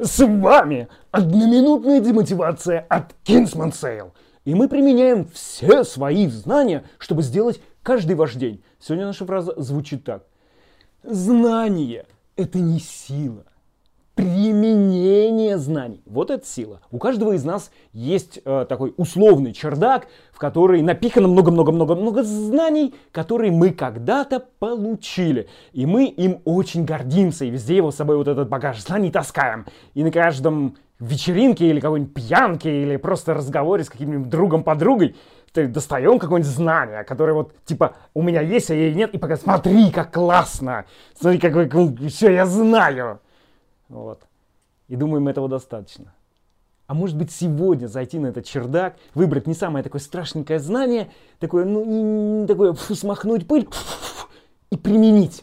С вами одноминутная демотивация от Кинсман Сейл. И мы применяем все свои знания, чтобы сделать каждый ваш день. Сегодня наша фраза звучит так. Знание – это не сила. Применение знаний. Вот это сила. У каждого из нас есть такой условный чердак, в который напихано много-много-много-много знаний, которые мы когда-то получили. И мы им очень гордимся, и везде его с собой вот этот багаж знаний таскаем. И на каждом вечеринке или какой-нибудь пьянке, или просто разговоре с каким-нибудь другом-подругой достаем какое-нибудь знание, которое вот типа у меня есть, а ей нет, и пока смотри, как классно, смотри, как все я знаю. Вот. И думаем, этого достаточно. А может быть, сегодня зайти на этот чердак, выбрать не самое такое страшненькое знание, такое, ну, такое, смахнуть пыль, и применить.